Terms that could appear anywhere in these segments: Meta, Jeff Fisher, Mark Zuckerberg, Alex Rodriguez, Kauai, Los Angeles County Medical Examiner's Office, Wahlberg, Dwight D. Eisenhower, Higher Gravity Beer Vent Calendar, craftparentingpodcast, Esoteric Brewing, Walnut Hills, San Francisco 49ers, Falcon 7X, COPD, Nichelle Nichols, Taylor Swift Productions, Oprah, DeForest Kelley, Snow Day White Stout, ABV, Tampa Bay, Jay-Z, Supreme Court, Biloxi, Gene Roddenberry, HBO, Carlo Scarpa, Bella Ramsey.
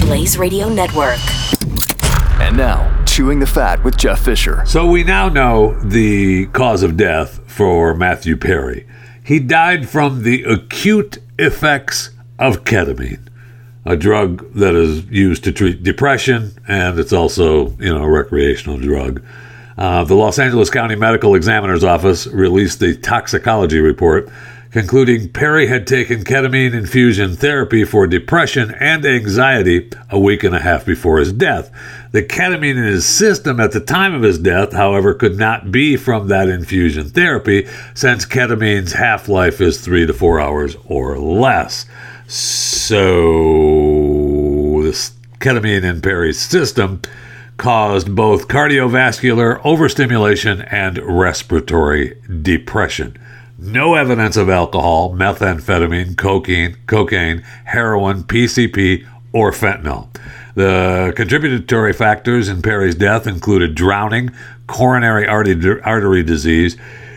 Blaze Radio Network. And now, Chewing the Fat with Jeff Fisher. So we now know the cause of death for Matthew Perry. He died from the acute effects of ketamine, a drug that is used to treat depression, and it's also, a recreational drug. The Los Angeles County Medical Examiner's Office released a toxicology report concluding Perry had taken ketamine infusion therapy for depression and anxiety a week and a half before his death. The ketamine in his system at the time of his death, however, could not be from that infusion therapy, since ketamine's half-life is 3 to 4 hours or less. So this ketamine in Perry's system caused both cardiovascular overstimulation and respiratory depression. No evidence of alcohol, methamphetamine, cocaine, heroin, PCP, or fentanyl. The contributory factors in Perry's death included drowning, coronary artery disease,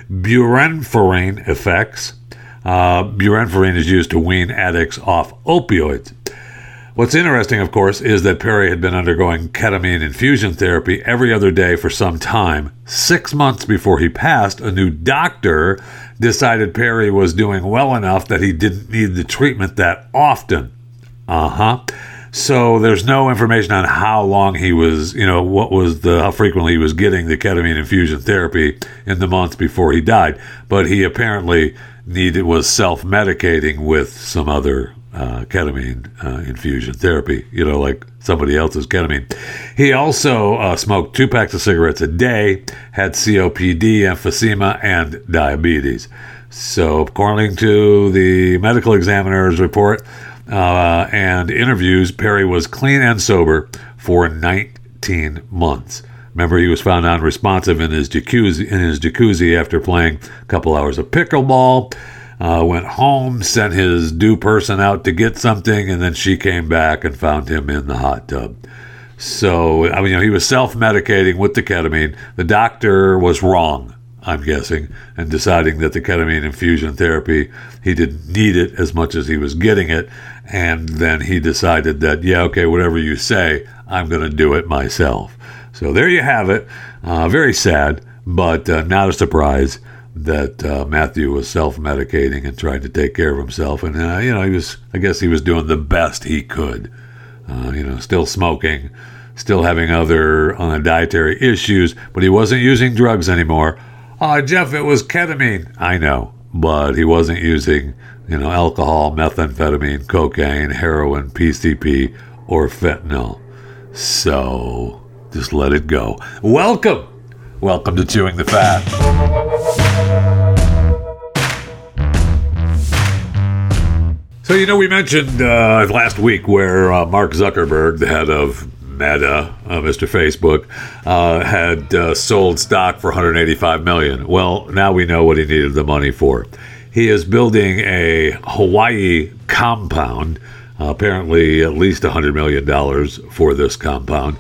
buprenorphine effects. Buprenorphine is used to wean addicts off opioids. What's interesting, of course, is that Perry had been undergoing ketamine infusion therapy every other day for some time. 6 months before he passed, a new doctor decided Perry was doing well enough that he didn't need the treatment that often. So there's no information on how long he was, how frequently he was getting the ketamine infusion therapy in the months before he died. But he apparently was self-medicating with some other ketamine infusion therapy, like somebody else's ketamine. He also smoked 2 packs of cigarettes a day, had COPD, emphysema, and diabetes. So according to the medical examiner's report and interviews, Perry was clean and sober for 19 months. Remember, he was found unresponsive in his jacuzzi after playing a couple hours of pickleball. Went home, sent his due person out to get something, and then she came back and found him in the hot tub. So, he was self-medicating with the ketamine. The doctor was wrong, I'm guessing, and deciding that the ketamine infusion therapy, he didn't need it as much as he was getting it. And then he decided that, whatever you say, I'm going to do it myself. So there you have it. Very sad, but not a surprise that Matthew was self-medicating and tried to take care of himself. And, he was doing the best he could, still smoking, still having other dietary issues, but he wasn't using drugs anymore. Jeff, it was ketamine. I know, but he wasn't using, alcohol, methamphetamine, cocaine, heroin, PCP, or fentanyl. So just let it go. Welcome to Chewing the Fat. So, we mentioned last week where Mark Zuckerberg, the head of Meta, Mr. Facebook, had sold stock for $185 million. Well, now we know what he needed the money for. He is building a Hawaii compound, apparently at least $100 million for this compound,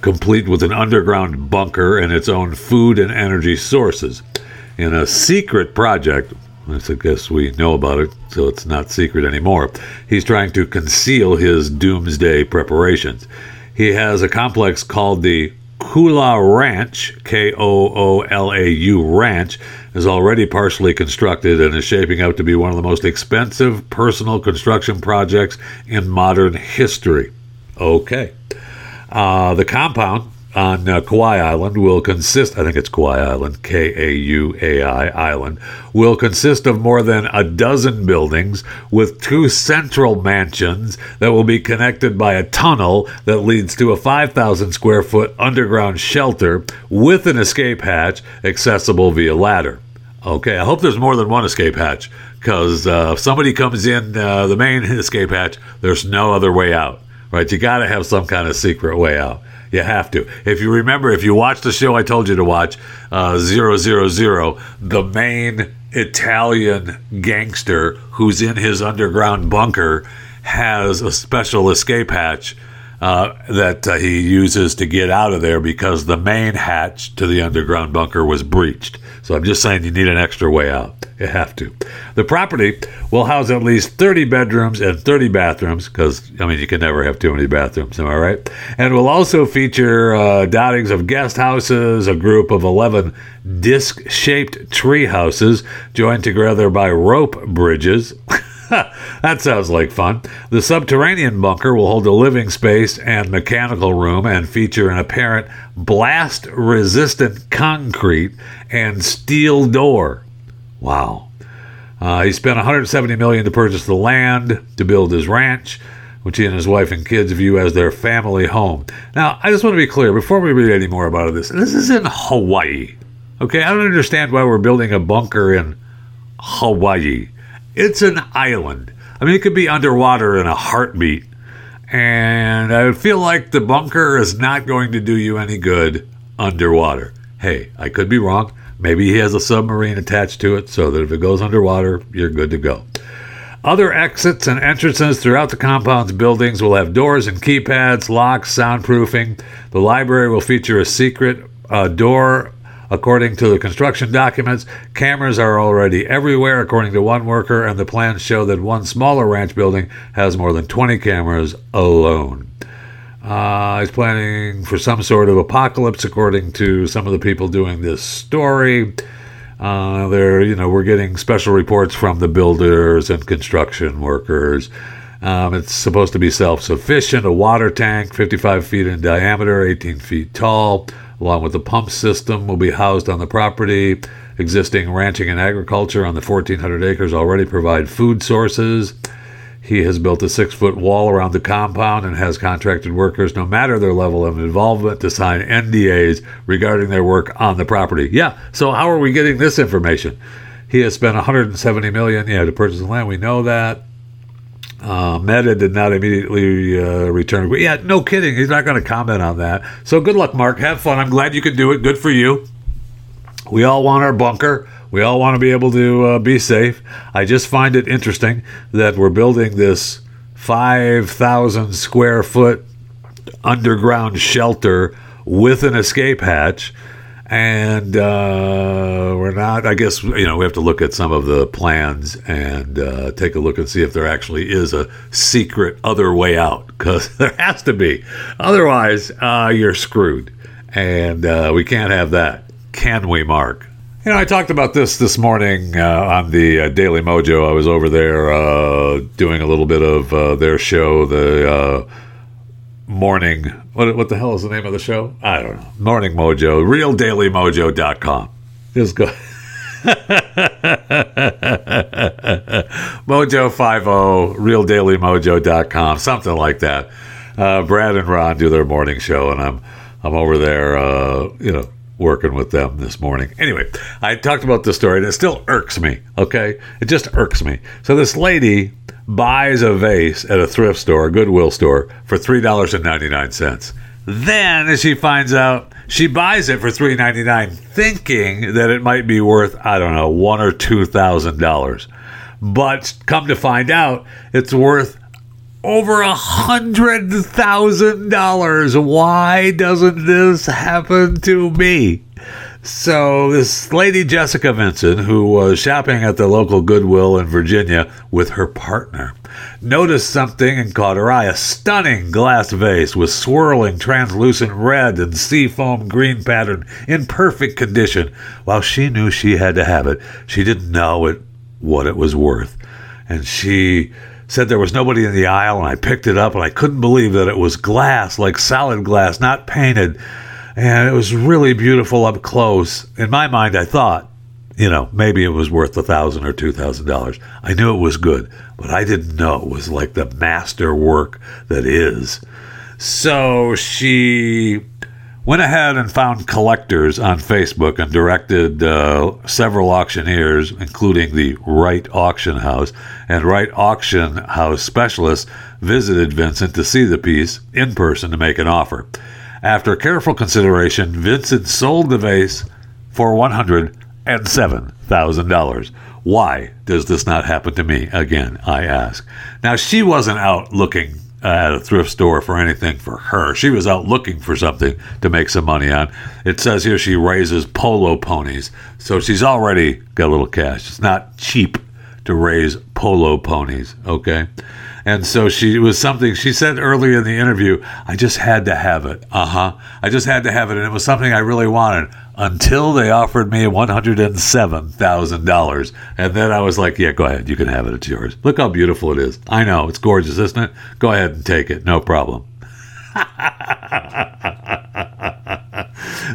complete with an underground bunker and its own food and energy sources. In a secret project, I guess we know about it, so it's not secret anymore, he's trying to conceal his doomsday preparations. He has a complex called the Koolau Ranch, Koolau Ranch, is already partially constructed and is shaping up to be one of the most expensive personal construction projects in modern history. Okay. The compound on Kauai Island will consist, I think it's Kauai Island, Kauai Island, will consist of more than 12 buildings with 2 central mansions that will be connected by a tunnel that leads to a 5,000 square foot underground shelter with an escape hatch accessible via ladder. Okay, I hope there's more than one escape hatch, because if somebody comes in the main escape hatch, there's no other way out. right? You got to have some kind of secret way out. You have to. If you remember, if you watch the show I told you to watch, 000, the main Italian gangster who's in his underground bunker has a special escape hatch that he uses to get out of there because the main hatch to the underground bunker was breached. So I'm just saying you need an extra way out. You have to. The property will house at least 30 bedrooms and 30 bathrooms because, I mean, you can never have too many bathrooms, am I right? And will also feature dottings of guest houses, a group of 11 disc-shaped tree houses joined together by rope bridges. That sounds like fun. The subterranean bunker will hold a living space and mechanical room and feature an apparent blast-resistant concrete and steel door. Wow. He spent $170 million to purchase the land, to build his ranch, which he and his wife and kids view as their family home. Now, I just want to be clear, before we read any more about this, this is in Hawaii. Okay, I don't understand why we're building a bunker in Hawaii. It's an island. I mean, it could be underwater in a heartbeat. And I feel like the bunker is not going to do you any good underwater. Hey, I could be wrong. Maybe he has a submarine attached to it so that if it goes underwater, you're good to go. Other exits and entrances throughout the compound's buildings will have doors and keypads, locks, soundproofing. The library will feature a secret door. According to the construction documents, cameras are already everywhere, according to one worker, and the plans show that one smaller ranch building has more than 20 cameras alone. He's planning for some sort of apocalypse, according to some of the people doing this story. We're getting special reports from the builders and construction workers. It's supposed to be self-sufficient. A water tank, 55 feet in diameter, 18 feet tall, along with the pump system, will be housed on the property. Existing ranching and agriculture on the 1,400 acres already provide food sources. He has built a 6-foot wall around the compound and has contracted workers, no matter their level of involvement, to sign NDAs regarding their work on the property. Yeah, so how are we getting this information? He has spent $170 million to purchase the land. We know that. Meta did not immediately return. Yeah, no kidding. He's not going to comment on that. So good luck, Mark. Have fun. I'm glad you could do it. Good for you. We all want our bunker. We all want to be able to be safe. I just find it interesting that we're building this 5,000 square foot underground shelter with an escape hatch. And we're not, I guess, we have to look at some of the plans and take a look and see if there actually is a secret other way out, because there has to be. Otherwise, you're screwed. And we can't have that. Can we, Mark? I talked about this morning on the Daily Mojo. I was over there doing a little bit of their show, the morning, what the hell is the name of the show? I don't know. Morning Mojo, realdailymojo.com. Just go. Mojo50, realdailymojo.com, something like that. Brad and Ron do their morning show, and I'm over there, working with them this morning. Anyway, I talked about this story, and it still irks me, okay? It just irks me. So this lady buys a vase at a thrift store, a Goodwill store, for $3.99. Then, as she finds out, she buys it for $3.99, thinking that it might be worth, I don't know, $1,000 or $2,000. But come to find out, it's worth over $100,000. Why doesn't this happen to me? So this lady, Jessica Vincent, who was shopping at the local Goodwill in Virginia with her partner, noticed something and caught her eye. A stunning glass vase with swirling translucent red and seafoam green pattern in perfect condition. While she knew she had to have it, she didn't know what it was worth. And she said there was nobody in the aisle, and I picked it up, and I couldn't believe that it was glass, like solid glass, not painted. And it was really beautiful up close. In my mind, I thought, maybe it was worth $1,000 or $2,000. I knew it was good, but I didn't know it was like the masterwork that is. So she went ahead and found collectors on Facebook and directed several auctioneers, including the Wright Auction House and Wright Auction House specialists, visited Vincent to see the piece in person to make an offer. After careful consideration, Vincent sold the vase for $107,000. Why does this not happen to me again, I ask. Now, she wasn't out looking at a thrift store for anything for her. She was out looking for something to make some money on. It says here she raises polo ponies, so she's already got a little cash. It's not cheap to raise polo ponies, okay? And so she was something, she said earlier in the interview, I just had to have it. I just had to have it, and it was something I really wanted until they offered me $107,000. And then I was like, yeah, go ahead. You can have it. It's yours. Look how beautiful it is. I know. It's gorgeous, isn't it? Go ahead and take it. No problem.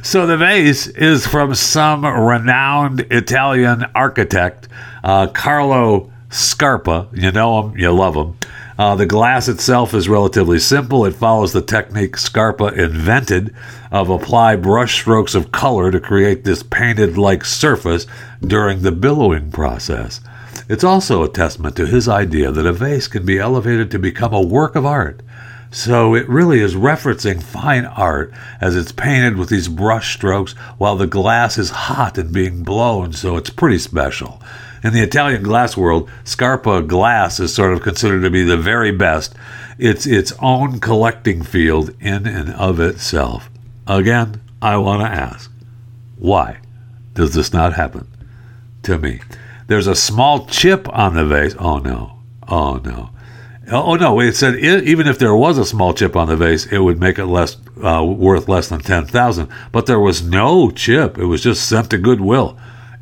So the vase is from some renowned Italian architect, Carlo Scarpa. You know him, you love him. The glass itself is relatively simple. It follows the technique Scarpa invented of apply brush strokes of color to create this painted-like surface during the billowing process. It's also a testament to his idea that a vase can be elevated to become a work of art. So it really is referencing fine art as it's painted with these brush strokes while the glass is hot and being blown, so it's pretty special. In the Italian glass world, Scarpa glass is sort of considered to be the very best. It's its own collecting field in and of itself. Again, I want to ask, why does this not happen to me? There's a small chip on the vase. Oh, no. It said even if there was a small chip on the vase, it would make it less worth less than $10,000. But there was no chip. It was just sent to Goodwill.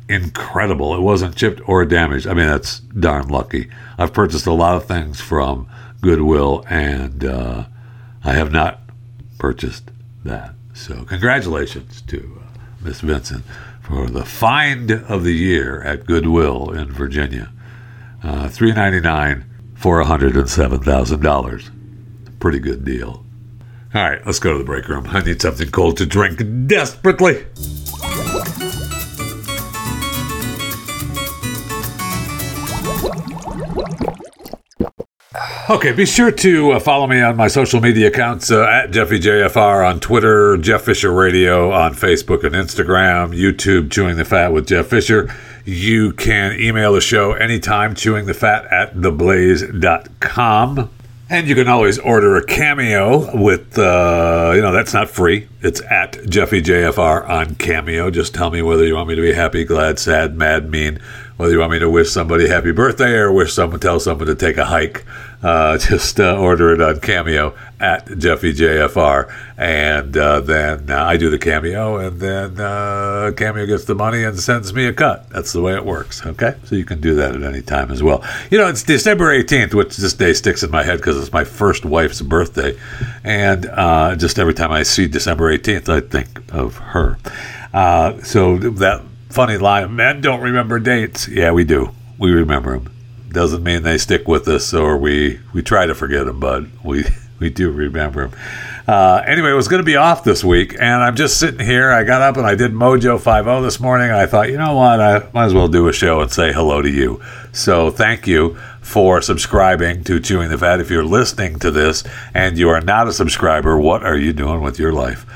Incredible. It wasn't chipped or damaged. I mean, that's darn lucky. I've purchased a lot of things from Goodwill, and I have not purchased that. So congratulations to Miss Vincent for the find of the year at Goodwill in Virginia. $3.99 for $107,000. Pretty good deal. All right, let's go to the break room. I need something cold to drink desperately. Okay, be sure to follow me on my social media accounts at JeffyJFR on Twitter, Jeff Fisher Radio on Facebook and Instagram, YouTube, Chewing the Fat with Jeff Fisher. You can email the show anytime, chewingthefat@theblaze.com. And you can always order a Cameo with, that's not free. It's at JeffyJFR on Cameo. Just tell me whether you want me to be happy, glad, sad, mad, mean, whether you want me to wish somebody happy birthday or tell someone to take a hike. Order it on Cameo at JeffyJFR. And then I do the Cameo, and then Cameo gets the money and sends me a cut. That's the way it works, okay? So you can do that at any time as well. It's December 18th, which this day sticks in my head because it's my first wife's birthday. And just every time I see December 18th, I think of her. So that funny line, men don't remember dates. Yeah, we do. We remember them. Doesn't mean they stick with us, or we try to forget them, but we do remember them. Anyway, it was going to be off this week, and I'm just sitting here. I got up and I did Mojo 5.0 this morning, and I thought, you know what? I might as well do a show and say hello to you. So thank you for subscribing to Chewing the Fat. If you're listening to this and you are not a subscriber, what are you doing with your life?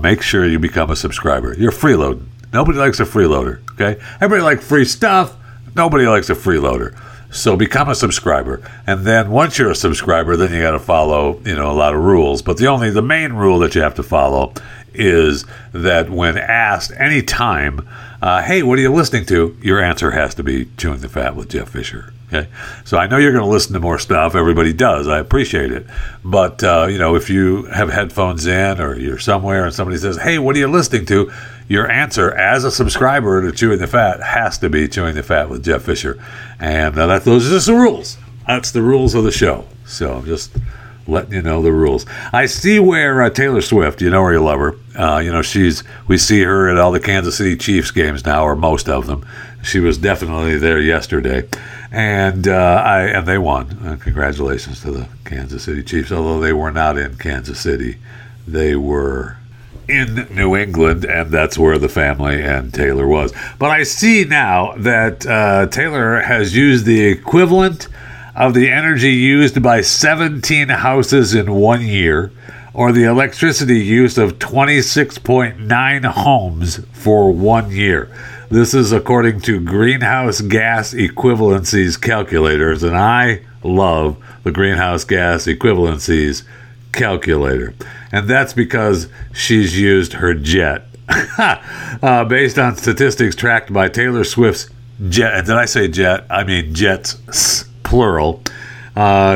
Make sure you become a subscriber. You're freeloading. Nobody likes a freeloader, okay? Everybody likes free stuff. Nobody likes a freeloader. So become a subscriber, and then once you're a subscriber, then you got to follow, a lot of rules. But the main rule that you have to follow is that when asked any time, hey, what are you listening to? Your answer has to be Chewing the Fat with Jeff Fisher. Okay, so I know you're going to listen to more stuff. Everybody does. I appreciate it. But if you have headphones in or you're somewhere and somebody says, "Hey, what are you listening to?" your answer as a subscriber to Chewing the Fat has to be Chewing the Fat with Jeff Fisher, and those are just the rules. That's the rules of the show. So I'm just letting you know the rules. I see where Taylor Swift, you know her, you love her. We see her at all the Kansas City Chiefs games now, or most of them. She was definitely there yesterday. And they won. Congratulations to the Kansas City Chiefs, although they were not in Kansas City. They were in New England, and that's where the family and Taylor was. But I see now that Taylor has used the equivalent of the energy used by 17 houses in 1 year, or the electricity use of 26.9 homes for 1 year. This is according to greenhouse gas equivalencies calculators, and I love the greenhouse gas equivalencies calculator. And that's because she's used her jet. Based on statistics tracked by Taylor Swift's Jet, did I say jet? I mean jets, plural.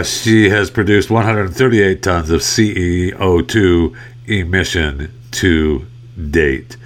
She has produced 138 tons of CO2 emission to date.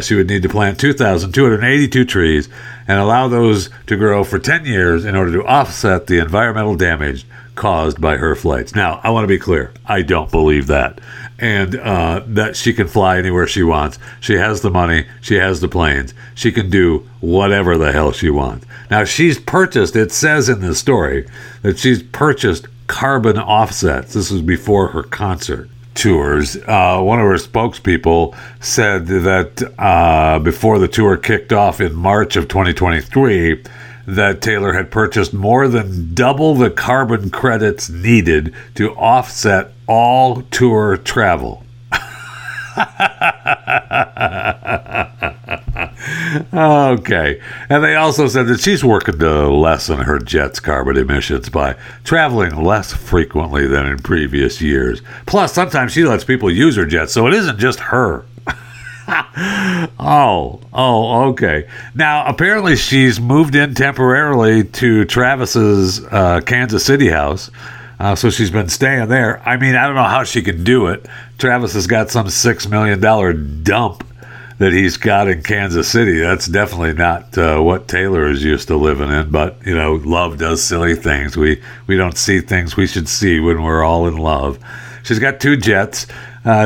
She would need to plant 2,282 trees and allow those to grow for 10 years in order to offset the environmental damage caused by her flights. Now, I want to be clear. I don't believe that. And that she can fly anywhere she wants. She has the money. She has the planes. She can do whatever the hell she wants. Now, she's purchased, it says in this story, that she's purchased carbon offsets. This was before her concert tours. One of her spokespeople said that before the tour kicked off in March of 2023, that Taylor had purchased more than double the carbon credits needed to offset all tour travel. Okay. And they also said that she's working to lessen her jet's carbon emissions by traveling less frequently than in previous years. Plus, sometimes she lets people use her jet, so it isn't just her. Okay. Now, apparently she's moved in temporarily to Travis's Kansas City house. So she's been staying there. I mean, I don't know how she can do it. Travis has got some $6 million dump that he's got in Kansas City. That's definitely not what Taylor is used to living in. But, you know, love does silly things. We don't see things we should see when we're all in love. She's got two jets.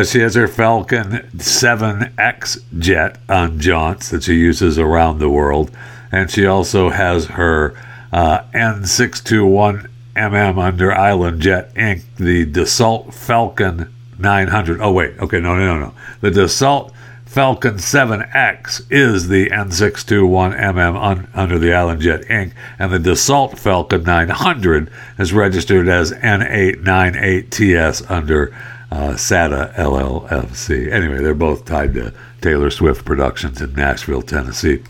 She has her Falcon 7X jet on jaunts that she uses around the world. And she also has her N621MM under Island Jet, Inc., the Dassault Falcon 900. Oh, wait. Okay, no. The Dassault Falcon 7X is the N621MM under the Island Jet, Inc., and the Dassault Falcon 900 is registered as N898TS under SATA LLC. Anyway, they're both tied to Taylor Swift Productions in Nashville, Tennessee.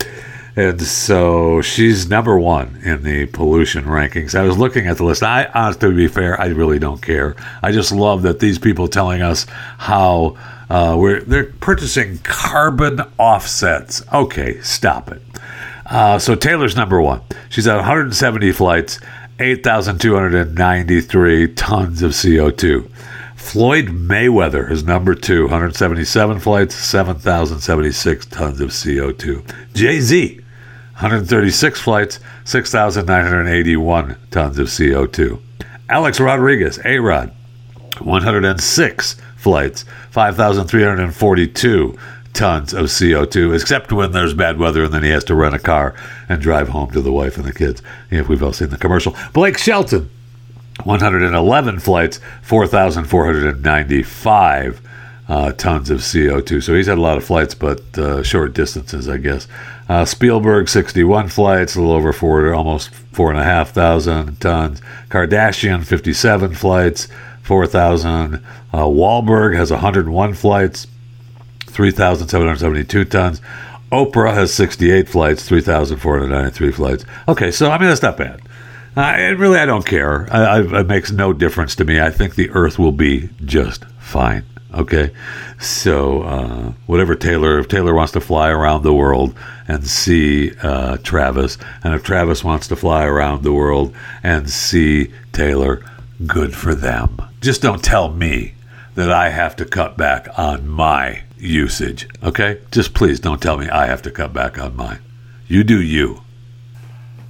And so she's number one in the pollution rankings. I was looking at the list. I honestly, to be fair, I really don't care. I just love that these people telling us how they're purchasing carbon offsets. Okay, stop it. So Taylor's number one. She's at 170 flights, 8,293 tons of CO2. Floyd Mayweather is number two, 177 flights, 7,076 tons of CO2. Jay-Z, 136 flights, 6,981 tons of CO2. Alex Rodriguez, A-Rod, 106 flights, 5,342 tons of CO2, except when there's bad weather and then he has to rent a car and drive home to the wife and the kids. If we've all seen the commercial. Blake Shelton, 111 flights, 4,495 tons of CO2. So he's had a lot of flights, but short distances, I guess. Spielberg, 61 flights, a little over four, almost 4,500 tons. Kardashian, 57 flights, 4,000. Wahlberg has 101 flights, 3,772 tons. Oprah has 68 flights, 3,493 flights. Okay, so I mean, that's not bad. And really, I don't care. It makes no difference to me. I think the Earth will be just fine. Okay? So, whatever Taylor, if Taylor wants to fly around the world and see Travis, and if Travis wants to fly around the world and see Taylor, good for them. Just don't tell me that I have to cut back on my usage. Okay? Just please don't tell me I have to cut back on mine. You do you.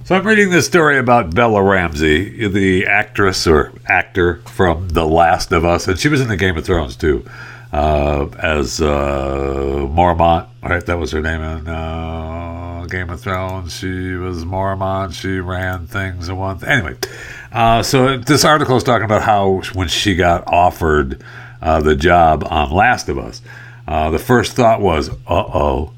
So I'm reading this story about Bella Ramsey, the actress or actor from The Last of Us. And she was in the Game of Thrones, too, as Mormont. Right, that was her name in Game of Thrones. She was Mormont. She ran things and one thing. Anyway, so this article is talking about how when she got offered the job on Last of Us, the first thought was, uh-oh.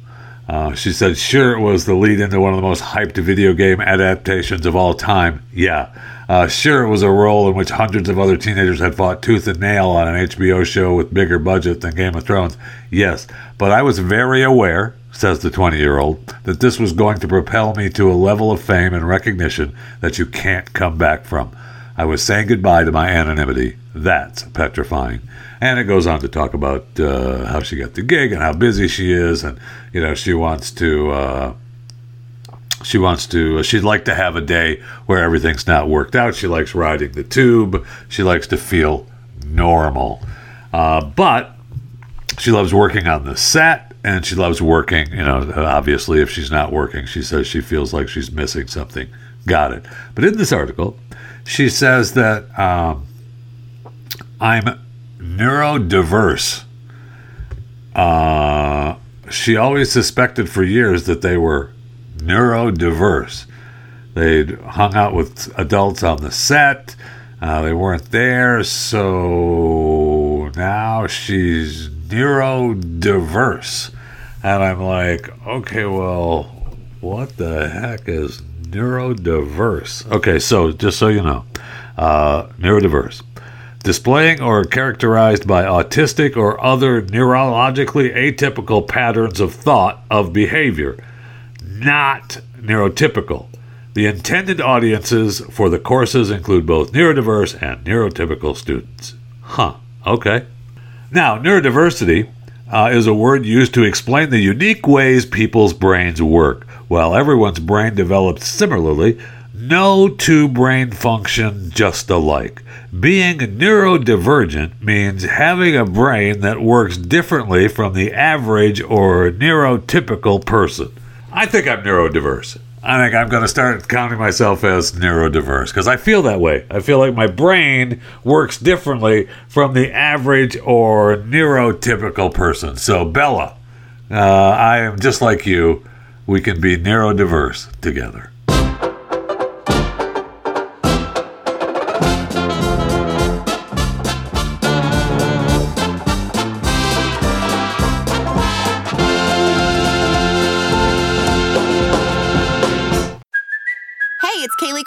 She said, sure, it was the lead into one of the most hyped video game adaptations of all time. Yeah, Sure, it was a role in which hundreds of other teenagers had fought tooth and nail on an HBO show with bigger budget than Game of Thrones. Yes, but I was very aware, says the 20-year-old, that this was going to propel me to a level of fame and recognition that you can't come back from. I was saying goodbye to my anonymity. That's petrifying. And it goes on to talk about how she got the gig and how busy she is, and you know she'd like to have a day where everything's not worked out. She likes riding the tube. She likes to feel normal. But she loves working on the set, and she loves working, you know, obviously if she's not working, she says she feels like she's missing something. Got it. But in this article, she says that I'm neurodiverse. She always suspected for years that they were neurodiverse. They'd hung out with adults on the set. They weren't there, so now she's neurodiverse. And I'm like, okay, well, what the heck is neurodiverse? Okay, so just so you know, neurodiverse. Displaying or characterized by autistic or other neurologically atypical patterns of thought, of behavior. Not neurotypical. The intended audiences for the courses include both neurodiverse and neurotypical students. Huh, okay. Now, neurodiversity is a word used to explain the unique ways people's brains work. While everyone's brain develops similarly, no two brain function just alike. Being neurodivergent means having a brain that works differently from the average or neurotypical person. I think I'm neurodiverse. I think I'm going to start counting myself as neurodiverse because I feel that way. I feel like my brain works differently from the average or neurotypical person. So, Bella, I am just like you. We can be neurodiverse together.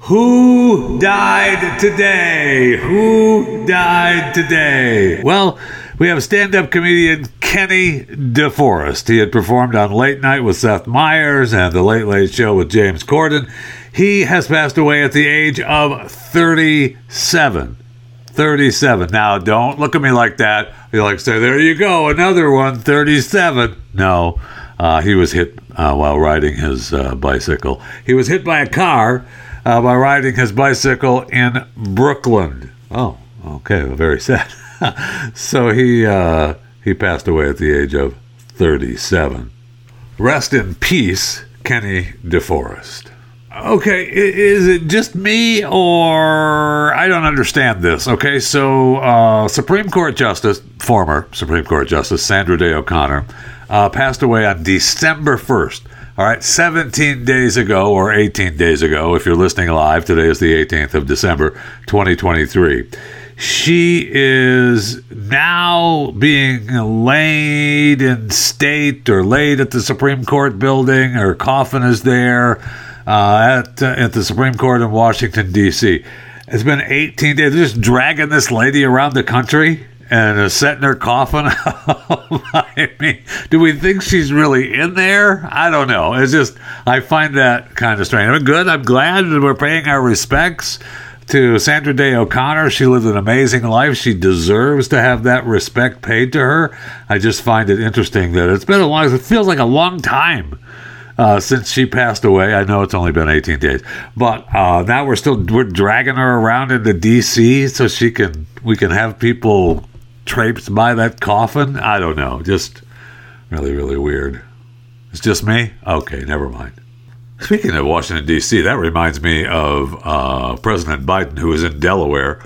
Who died today? Who died today? Well, we have stand-up comedian Kenny DeForest. He had performed on Late Night with Seth Meyers and The Late Late Show with James Corden. He has passed away at the age of 37. 37. Now, don't look at me like that. You're like, say, there you go, another one, 37. No, he was hit while riding his bicycle. He was hit by a car by riding his bicycle in Brooklyn. Oh, okay, well, very sad. So he passed away at the age of 37. Rest in peace, Kenny DeForest. Okay, is it just me, or I don't understand this? Okay, so former Supreme Court Justice Sandra Day O'Connor passed away on December 1st. All right, 17 days ago, or 18 days ago, if you're listening live, today is the 18th of December, 2023. She is now being laid in state, or laid at the Supreme Court building. Her coffin is there at the Supreme Court in Washington, D.C. It's been 18 days. They're just dragging this lady around the country and is set in her coffin. I mean, do we think she's really in there? I don't know. It's just, I find that kind of strange. I mean, good. I'm glad that we're paying our respects to Sandra Day O'Connor. She lived an amazing life. She deserves to have that respect paid to her. I just find it interesting that it feels like a long time since she passed away. I know it's only been 18 days, but now we're dragging her around into DC so we can have people traipsed by that coffin. I don't know, just really, really weird. It's just me? Okay, never mind. Speaking of Washington, D.C., that reminds me of President Biden, who was in Delaware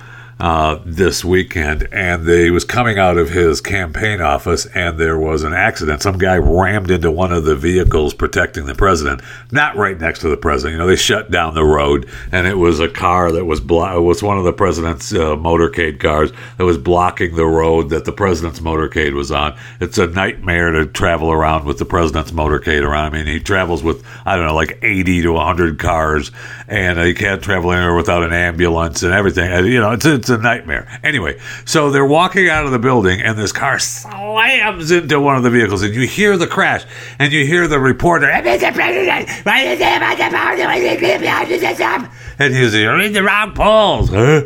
this weekend, and he was coming out of his campaign office, and there was an accident. Some guy rammed into one of the vehicles protecting the president, not right next to the president. You know, they shut down the road, and it was a car that was was one of the president's motorcade cars that was blocking the road that the president's motorcade was on. It's a nightmare to travel around with the president's motorcade around. I mean, he travels with, I don't know, like 80 to 100 cars, and he can't travel anywhere without an ambulance and everything. And, you know, it's a nightmare. Anyway, so they're walking out of the building, and this car slams into one of the vehicles, and you hear the crash, and you hear the reporter, and he's, you're reading the wrong polls. You're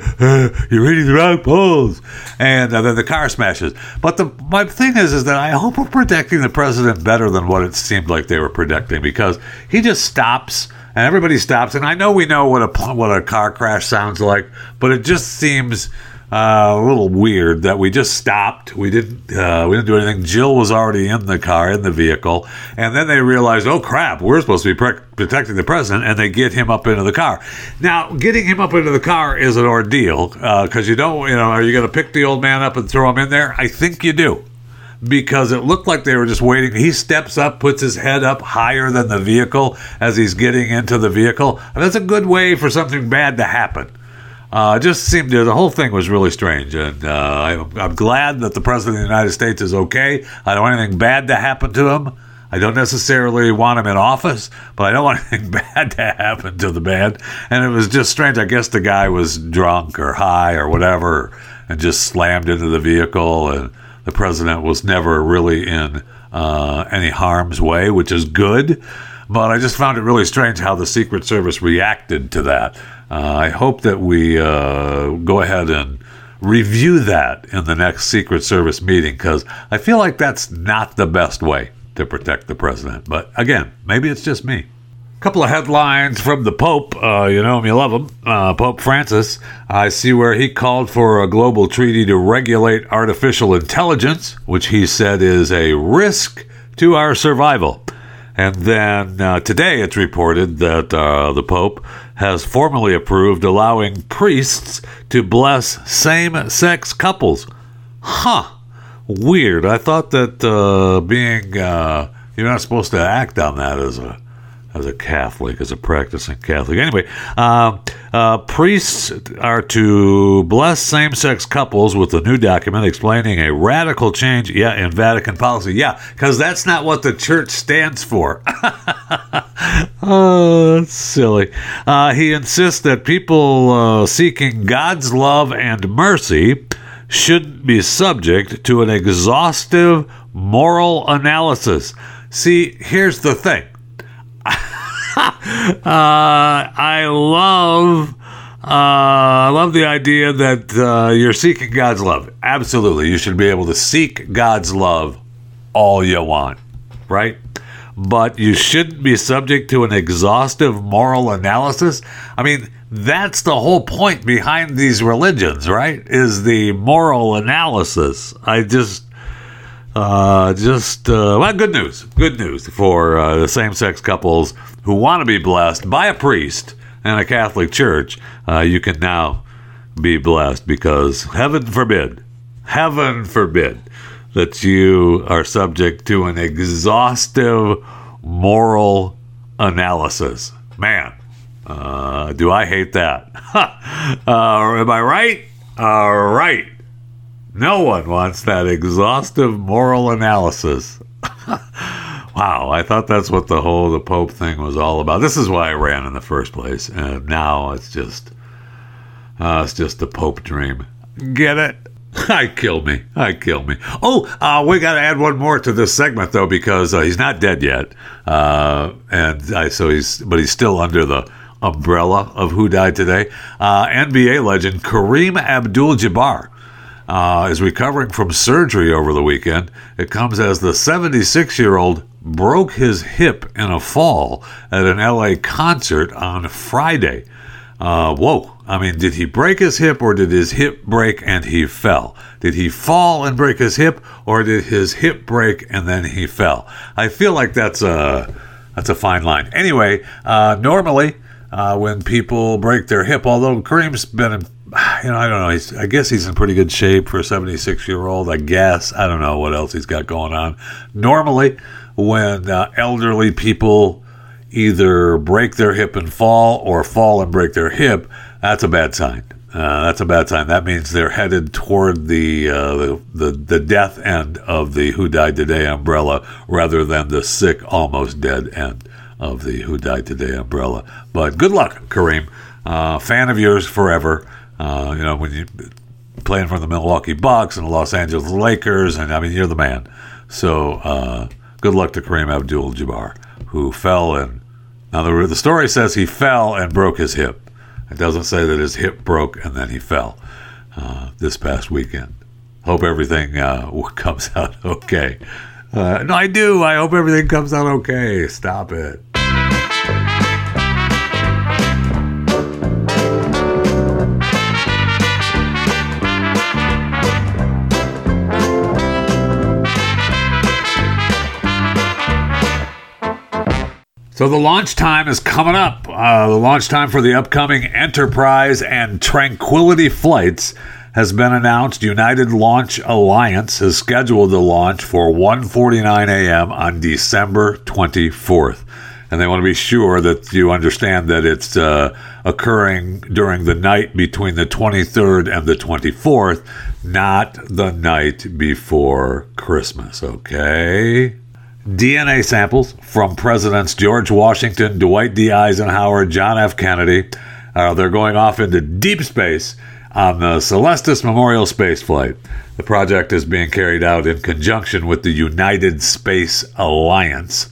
reading the wrong polls. And then the car smashes. But my thing is that I hope we're protecting the president better than what it seemed like they were protecting, because he just stops. And everybody stops, and I know we know what a car crash sounds like, but it just seems a little weird that we just stopped. We didn't do anything. Jill was already in the car, in the vehicle, and then they realized, oh crap, we're supposed to be protecting the president, and they get him up into the car. Now, getting him up into the car is an ordeal because are you going to pick the old man up and throw him in there? I think you do. Because it looked like they were just waiting. He steps up, puts his head up higher than the vehicle as he's getting into the vehicle. And that's a good way for something bad to happen. The whole thing was really strange. And I'm glad that the President of the United States is okay. I don't want anything bad to happen to him. I don't necessarily want him in office, but I don't want anything bad to happen to the man. And it was just strange. I guess the guy was drunk or high or whatever and just slammed into the vehicle, and the president was never really in any harm's way, which is good. But I just found it really strange how the Secret Service reacted to that. I hope that we go ahead and review that in the next Secret Service meeting, because I feel like that's not the best way to protect the president. But again, maybe it's just me. Couple of headlines from the Pope. You know him, you love him. Pope Francis. I see where he called for a global treaty to regulate artificial intelligence, which he said is a risk to our survival. And then today it's reported that the Pope has formally approved allowing priests to bless same-sex couples. Huh. Weird. I thought that you're not supposed to act on that as a practicing Catholic. Anyway, priests are to bless same-sex couples with a new document explaining a radical change, in Vatican policy. Yeah, because that's not what the church stands for. Oh, that's silly. He insists that people seeking God's love and mercy shouldn't be subject to an exhaustive moral analysis. See, here's the thing. I love the idea that you're seeking God's love. Absolutely. You should be able to seek God's love all you want, right? But you shouldn't be subject to an exhaustive moral analysis. I mean, that's the whole point behind these religions, right? Is the moral analysis. Well, good news. Good news for the same-sex couples who want to be blessed by a priest and a Catholic church. You can now be blessed, because heaven forbid that you are subject to an exhaustive moral analysis. Man, do I hate that. Am I right? All right. No one wants that exhaustive moral analysis. Wow, I thought that's what the Pope thing was all about. This is why I ran in the first place, and now it's just the Pope dream. Get it? I kill me. Oh, we got to add one more to this segment though, because he's not dead yet, but he's still under the umbrella of who died today. NBA legend Kareem Abdul-Jabbar is recovering from surgery over the weekend. It comes as the 76-year-old broke his hip in a fall at an LA concert on Friday. Whoa. I mean, did he break his hip, or did his hip break and he fell? Did he fall and break his hip, or did his hip break and then he fell? I feel like that's a fine line. Anyway, normally when people break their hip, although Kareem's been I don't know. I guess he's in pretty good shape for a 76-year-old, I guess. I don't know what else he's got going on. Normally, when elderly people either break their hip and fall or fall and break their hip, that's a bad sign. That means they're headed toward the death end of the Who Died Today umbrella rather than the sick, almost dead end of the Who Died Today umbrella. But good luck, Kareem. Fan of yours forever. When you playing for the Milwaukee Bucks and the Los Angeles Lakers, and I mean, you're the man. So good luck to Kareem Abdul-Jabbar, who fell and now the story says he fell and broke his hip. It doesn't say that his hip broke and then he fell this past weekend. Hope everything comes out okay. No, I do. I hope everything comes out okay. Stop it. So the launch time is coming up. The launch time for the upcoming Enterprise and Tranquility flights has been announced. United Launch Alliance has scheduled the launch for 1:49 a.m. on December 24th. And they want to be sure that you understand that it's occurring during the night between the 23rd and the 24th, not the night before Christmas, okay? DNA samples from Presidents George Washington, Dwight D. Eisenhower, John F. Kennedy. They're going off into deep space on the Celestis Memorial Spaceflight. The project is being carried out in conjunction with the United Space Alliance.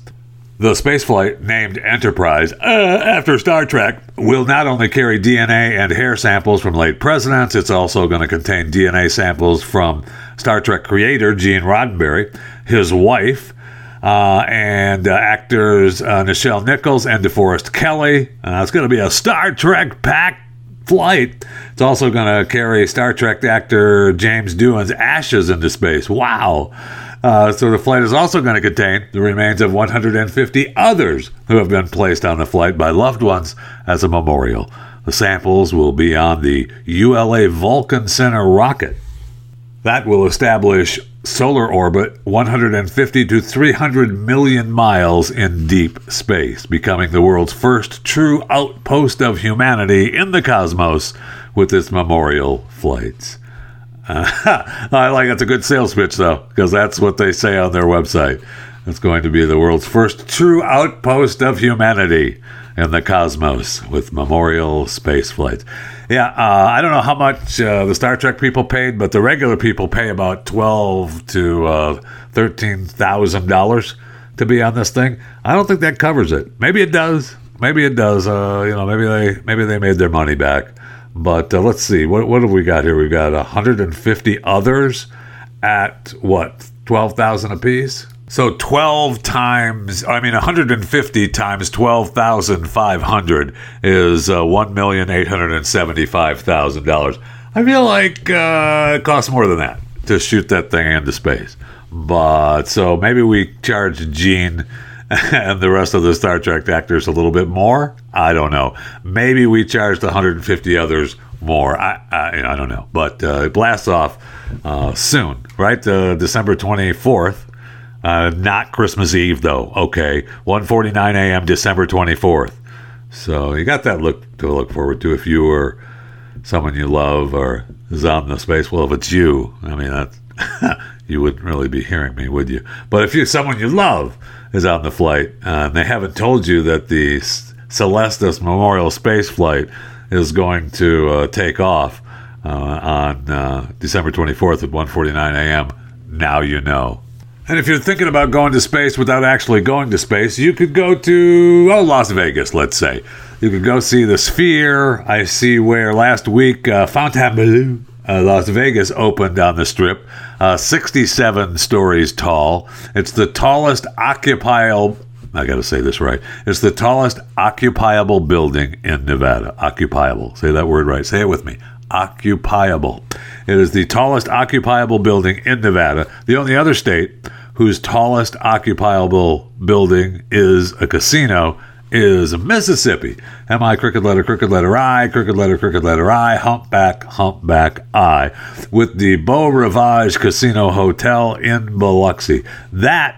The spaceflight, named Enterprise after Star Trek, will not only carry DNA and hair samples from late presidents, it's also going to contain DNA samples from Star Trek creator Gene Roddenberry, his wife, and actors Nichelle Nichols and DeForest Kelley. It's going to be a Star Trek packed flight. It's also going to carry Star Trek actor James Doohan's ashes into space. Wow. So the flight is also going to contain the remains of 150 others who have been placed on the flight by loved ones as a memorial. The samples will be on the ULA Vulcan Center rocket. That will establish solar orbit 150 to 300 million miles in deep space, becoming the world's first true outpost of humanity in the cosmos with its memorial flights. I like that's a good sales pitch, though, because that's what they say on their website. It's going to be the world's first true outpost of humanity in the cosmos with memorial space flights. Yeah, I don't know how much the Star Trek people paid, but the regular people pay about $12,000 to $13,000 to be on this thing. I don't think that covers it. Maybe it does. Maybe they made their money back. But let's see. What have we got here? We've got 150 others at what? $12,000 apiece? So 150 times 12,500 is $1,875,000. I feel like it costs more than that to shoot that thing into space. But so maybe we charge Gene and the rest of the Star Trek actors a little bit more. I don't know. Maybe we charged 150 others more. I don't know. But it blasts off soon, right? December 24th. Not Christmas Eve, though. Okay. 1:49 a.m. December 24th. So you got that to look forward to if you or someone you love or is on the space. Well, if it's you, I mean, that's, you wouldn't really be hearing me, would you? But if someone you love is on the flight and they haven't told you that the Celestis Memorial Space Flight is going to take off on December 24th at 1:49 a.m., now you know. And if you're thinking about going to space without actually going to space, you could go to, Las Vegas, let's say. You could go see the Sphere. I see where last week Fontainebleau, Las Vegas, opened on the Strip, 67 stories tall. It's the tallest occupiable building in Nevada. Occupiable. Say that word right. Say it with me. Occupiable. It is the tallest occupiable building in Nevada. The only other state whose tallest occupiable building is a casino is Mississippi. M-I, crooked letter I, crooked letter I, humpback, humpback I, with the Beau Rivage Casino Hotel in Biloxi. That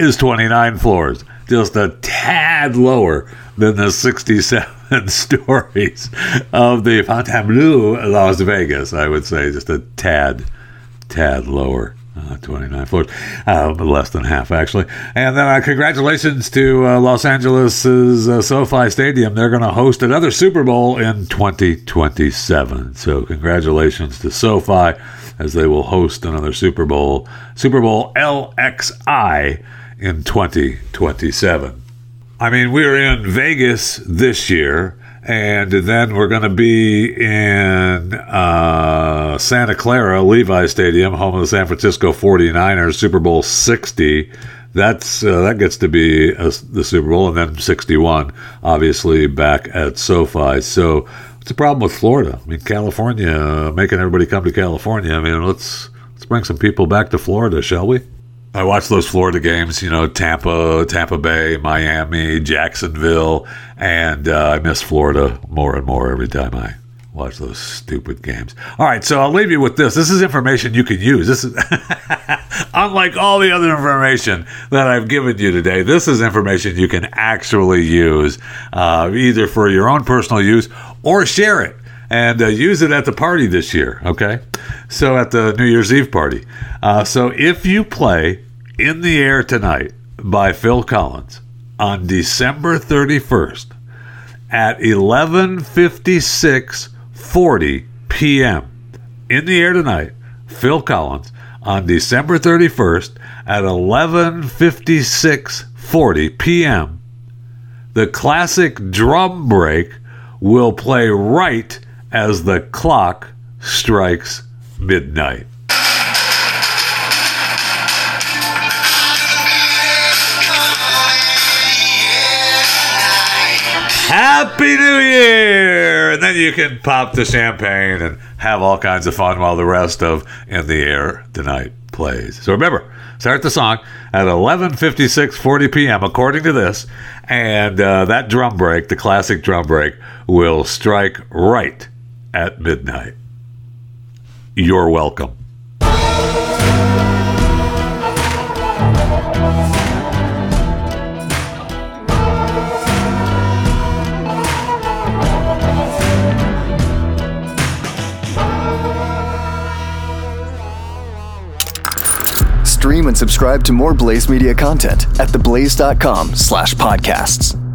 is 29 floors, just a tad lower than the 67 stories of the Fontainebleau, Las Vegas, I would say, just a tad lower. 29 floors, less than half actually. And then congratulations to Los Angeles' SoFi Stadium. They're going to host another Super Bowl in 2027. So congratulations to SoFi as they will host another Super Bowl LXI in 2027. I mean, we're in Vegas this year, and then we're going to be in Santa Clara, Levi's Stadium, home of the San Francisco 49ers, Super Bowl 60. That gets to be the Super Bowl, and then 61, obviously, back at SoFi. So what's the problem with Florida? I mean, California, making everybody come to California. I mean, let's bring some people back to Florida, shall we? I watched those Florida games, you know, Tampa Bay, Miami, Jacksonville, and I miss Florida more and more every time I watch those stupid games. All right, so I'll leave you with this. This is information you can use. This is unlike all the other information that I've given you today. This is information you can actually use, either for your own personal use or share it. And use it at the party this year, okay? So at the New Year's Eve party. So if you play In the Air Tonight by Phil Collins on December 31st at 11:56:40 p.m. In the Air Tonight, Phil Collins on December 31st at 11:56:40 p.m. The classic drum break will play right as the clock strikes midnight. Happy New Year! And then you can pop the champagne and have all kinds of fun while the rest of In the Air Tonight plays. So remember, start the song at 11:56:40 p.m. according to this, and that drum break, the classic drum break, will strike right at midnight. You're welcome. Stream and subscribe to more Blaze Media content at theblaze.com/podcasts.